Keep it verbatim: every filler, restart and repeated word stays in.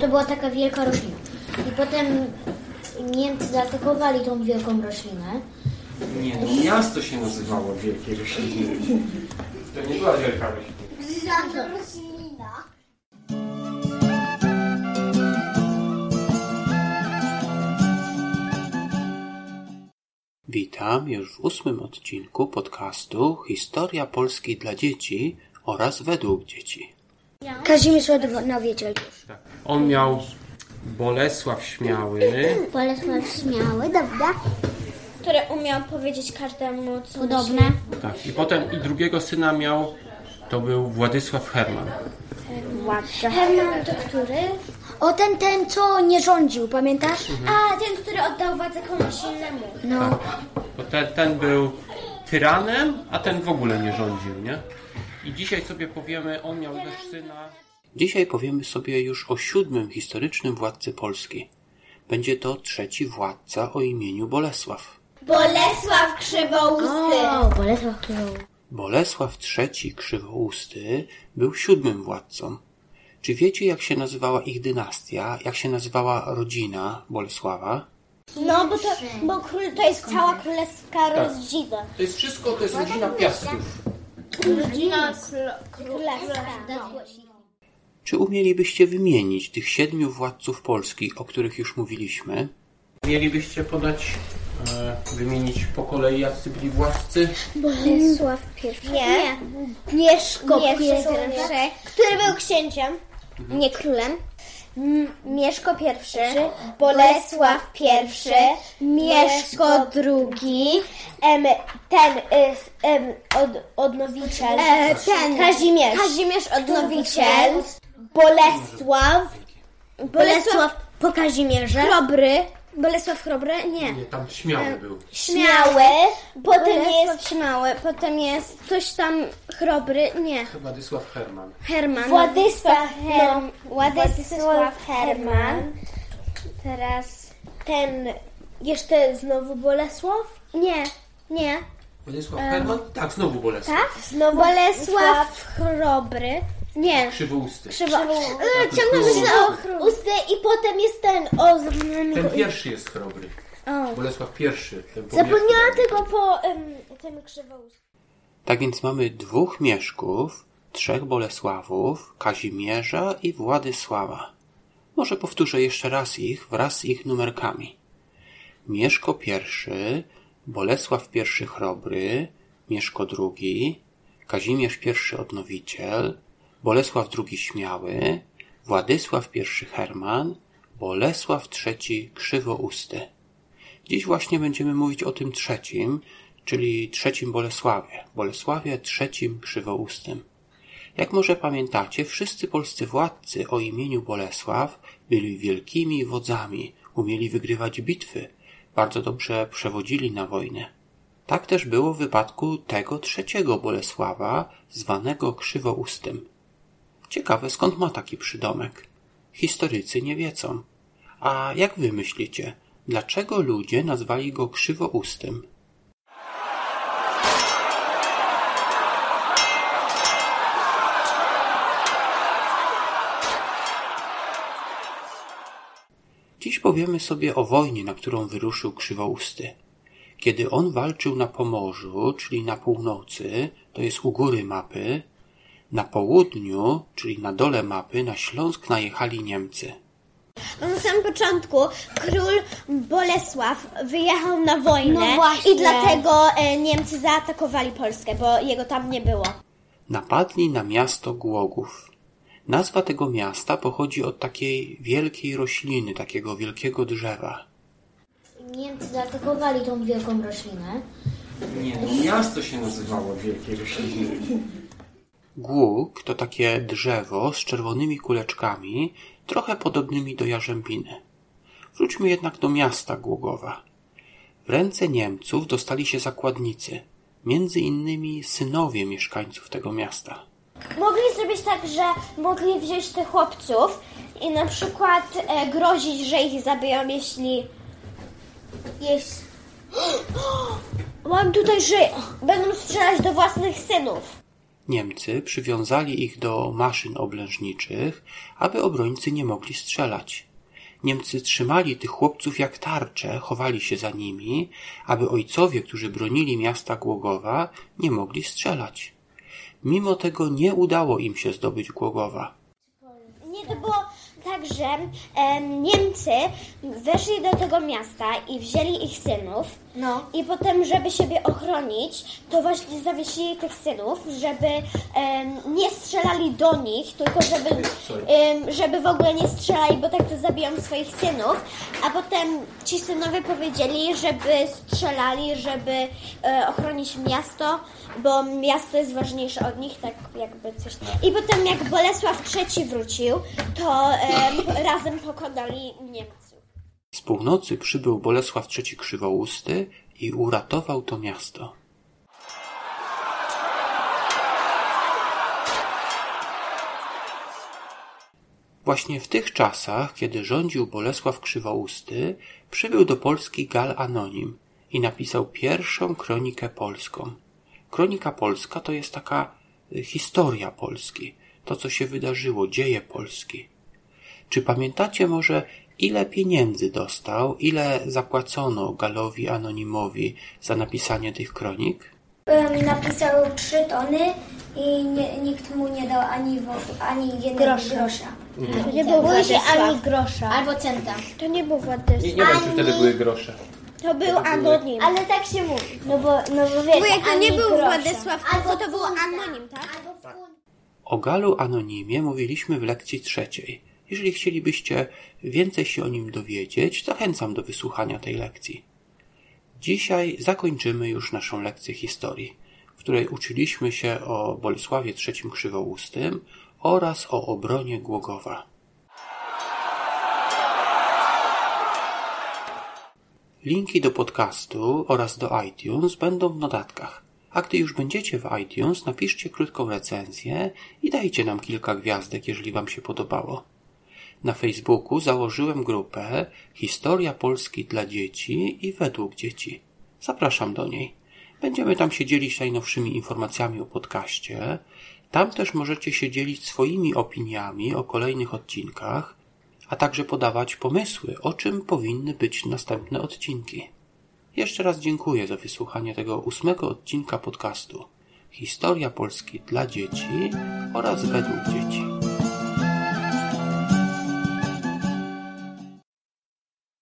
To była taka wielka roślina. I potem Niemcy zaatakowali tą wielką roślinę. Nie, no miasto się nazywało Wielkiej Rośliny. To nie była wielka roślina. roślina. Witam już w ósmym odcinku podcastu Historia Polski dla dzieci oraz według dzieci. Kazimierz I Odnowiciel. Tak. On miał Bolesław Śmiały. Bolesław Śmiały, dobra. Który umiał powiedzieć każdemu co podobne. Tak, i potem i drugiego syna miał, to był Władysław Herman. Władysław. Herman to który? O ten, ten co nie rządził, pamiętasz? Mhm. A, ten, który oddał władzę komuś innemu. No. Tak. Bo ten, ten był tyranem, a ten w ogóle nie rządził, nie? I dzisiaj sobie powiemy, on miał też syna. Dzisiaj powiemy sobie już o siódmym historycznym władcy Polski. Będzie to trzeci władca o imieniu Bolesław. Bolesław Krzywousty. O, Bolesław Krzywousty. Bolesław trzeci Krzywousty był siódmym władcą. Czy wiecie, jak się nazywała ich dynastia? Jak się nazywała rodzina Bolesława? No, bo to, bo król, to jest cała królewska rodzina. Tak. To jest wszystko, to jest rodzina Piastów. Rodzina królewska. Czy umielibyście wymienić tych siedmiu władców Polski, o których już mówiliśmy? Mielibyście podać, e, wymienić po kolei, jacy byli władcy? Bolesław I. Nie. Mieszko I, który był księciem, mhm. nie królem. Mieszko I, Bolesław I, Mieszko drugi, em, ten em, od, Odnowiciel, e, ten Kazimierz, Kazimierz Odnowiciel, Bolesław, Bolesław po Kazimierze, Chrobry, Bolesław Chrobry, nie. nie tam Śmiały był. Śmiały, potem Bolesław jest Śmiały, potem jest coś tam Chrobry, nie. Władysław Herman. Herman. Władysław, Her... no. Władysław Herman. Teraz ten, jeszcze znowu Bolesław? Nie, nie. Władysław um. Herman? Tak, znowu Bolesław. Tak? Znowu Bolesław Chrobry. Nie. Krzywousty. Krzywousty. Ciągle myślę o Krzywousty i potem jest ten o... Ten pierwszy jest Chrobry. O. Bolesław I. Zapomniała tylko po um, tym Krzywousty. Tak więc mamy dwóch Mieszków, trzech Bolesławów, Kazimierza i Władysława. Może powtórzę jeszcze raz ich wraz z ich numerkami. Mieszko I, Bolesław I Chrobry, Mieszko drugi, Kazimierz I Odnowiciel, Bolesław drugi Śmiały, Władysław I Herman, Bolesław trzeci Krzywousty. Dziś właśnie będziemy mówić o tym trzecim, czyli trzecim Bolesławie, Bolesławie trzecim Krzywoustym. Jak może pamiętacie, wszyscy polscy władcy o imieniu Bolesław byli wielkimi wodzami, umieli wygrywać bitwy, bardzo dobrze przewodzili na wojnę. Tak też było w wypadku tego trzeciego Bolesława, zwanego Krzywoustym. Ciekawe, skąd ma taki przydomek? Historycy nie wiedzą. A jak wy myślicie, dlaczego ludzie nazwali go Krzywoustym? Dziś powiemy sobie o wojnie, na którą wyruszył Krzywousty. Kiedy on walczył na Pomorzu, czyli na północy, to jest u góry mapy, na południu, czyli na dole mapy, na Śląsk najechali Niemcy. Na samym początku król Bolesław wyjechał na wojnę no i dlatego Niemcy zaatakowali Polskę, bo jego tam nie było. Napadli na miasto Głogów. Nazwa tego miasta pochodzi od takiej wielkiej rośliny, takiego wielkiego drzewa. Niemcy zaatakowali tą wielką roślinę. Nie, no miasto się nazywało Wielkiej Rośliny. Głóg to takie drzewo z czerwonymi kuleczkami, trochę podobnymi do jarzębiny. Wróćmy jednak do miasta Głogowa. W ręce Niemców dostali się zakładnicy, między innymi synowie mieszkańców tego miasta. Mogli zrobić tak, że mogli wziąć tych chłopców i na przykład e, grozić, że ich zabiją, jeśli... Jeśli... Mam tutaj, że będą strzelać do własnych synów. Niemcy przywiązali ich do maszyn oblężniczych, aby obrońcy nie mogli strzelać. Niemcy trzymali tych chłopców jak tarcze, chowali się za nimi, aby ojcowie, którzy bronili miasta Głogowa, nie mogli strzelać. Mimo tego nie udało im się zdobyć Głogowa. Nie, to było tak, że e, Niemcy weszli do tego miasta i wzięli ich synów, no. I potem, żeby siebie ochronić, to właśnie zawiesili tych synów, żeby e, nie strzelali do nich, tylko żeby, e, żeby w ogóle nie strzelali, bo tak to zabiją swoich synów, a potem ci synowie powiedzieli, żeby strzelali, żeby e, ochronić miasto, bo miasto jest ważniejsze od nich, tak jakby coś. I potem jak Bolesław trzeci wrócił, to e, razem pokonali Niemców. Z północy przybył Bolesław trzeci Krzywousty i uratował to miasto. Właśnie w tych czasach, kiedy rządził Bolesław Krzywousty, przybył do Polski Gall Anonim i napisał pierwszą kronikę polską. Kronika polska to jest taka historia Polski, to co się wydarzyło, dzieje Polski. Czy pamiętacie może, ile pieniędzy dostał, ile zapłacono Gallowi Anonimowi za napisanie tych kronik? Napisał trzy tony i nie, nikt mu nie dał ani, ani jednego grosza. grosza. Nie, nie było ani grosza. Albo centa. To nie był Władysław. Nie, nie wiem, czy wtedy były grosze. To był anonim. Ale tak się mówi. No bo, no bo wiesz, bo jak to nie był Władysław, albo to był anonim, tak? Albo tak. O Gallu Anonimie mówiliśmy w lekcji trzeciej. Jeżeli chcielibyście więcej się o nim dowiedzieć, zachęcam do wysłuchania tej lekcji. Dzisiaj zakończymy już naszą lekcję historii, w której uczyliśmy się o Bolesławie trzecim Krzywoustym oraz o obronie Głogowa. Linki do podcastu oraz do iTunes będą w notatkach, a gdy już będziecie w iTunes, napiszcie krótką recenzję i dajcie nam kilka gwiazdek, jeżeli Wam się podobało. Na Facebooku założyłem grupę Historia Polski dla dzieci i według dzieci. Zapraszam do niej. Będziemy tam się dzielić najnowszymi informacjami o podcaście. Tam też możecie się dzielić swoimi opiniami o kolejnych odcinkach, a także podawać pomysły, o czym powinny być następne odcinki. Jeszcze raz dziękuję za wysłuchanie tego ósmego odcinka podcastu Historia Polski dla dzieci oraz według dzieci.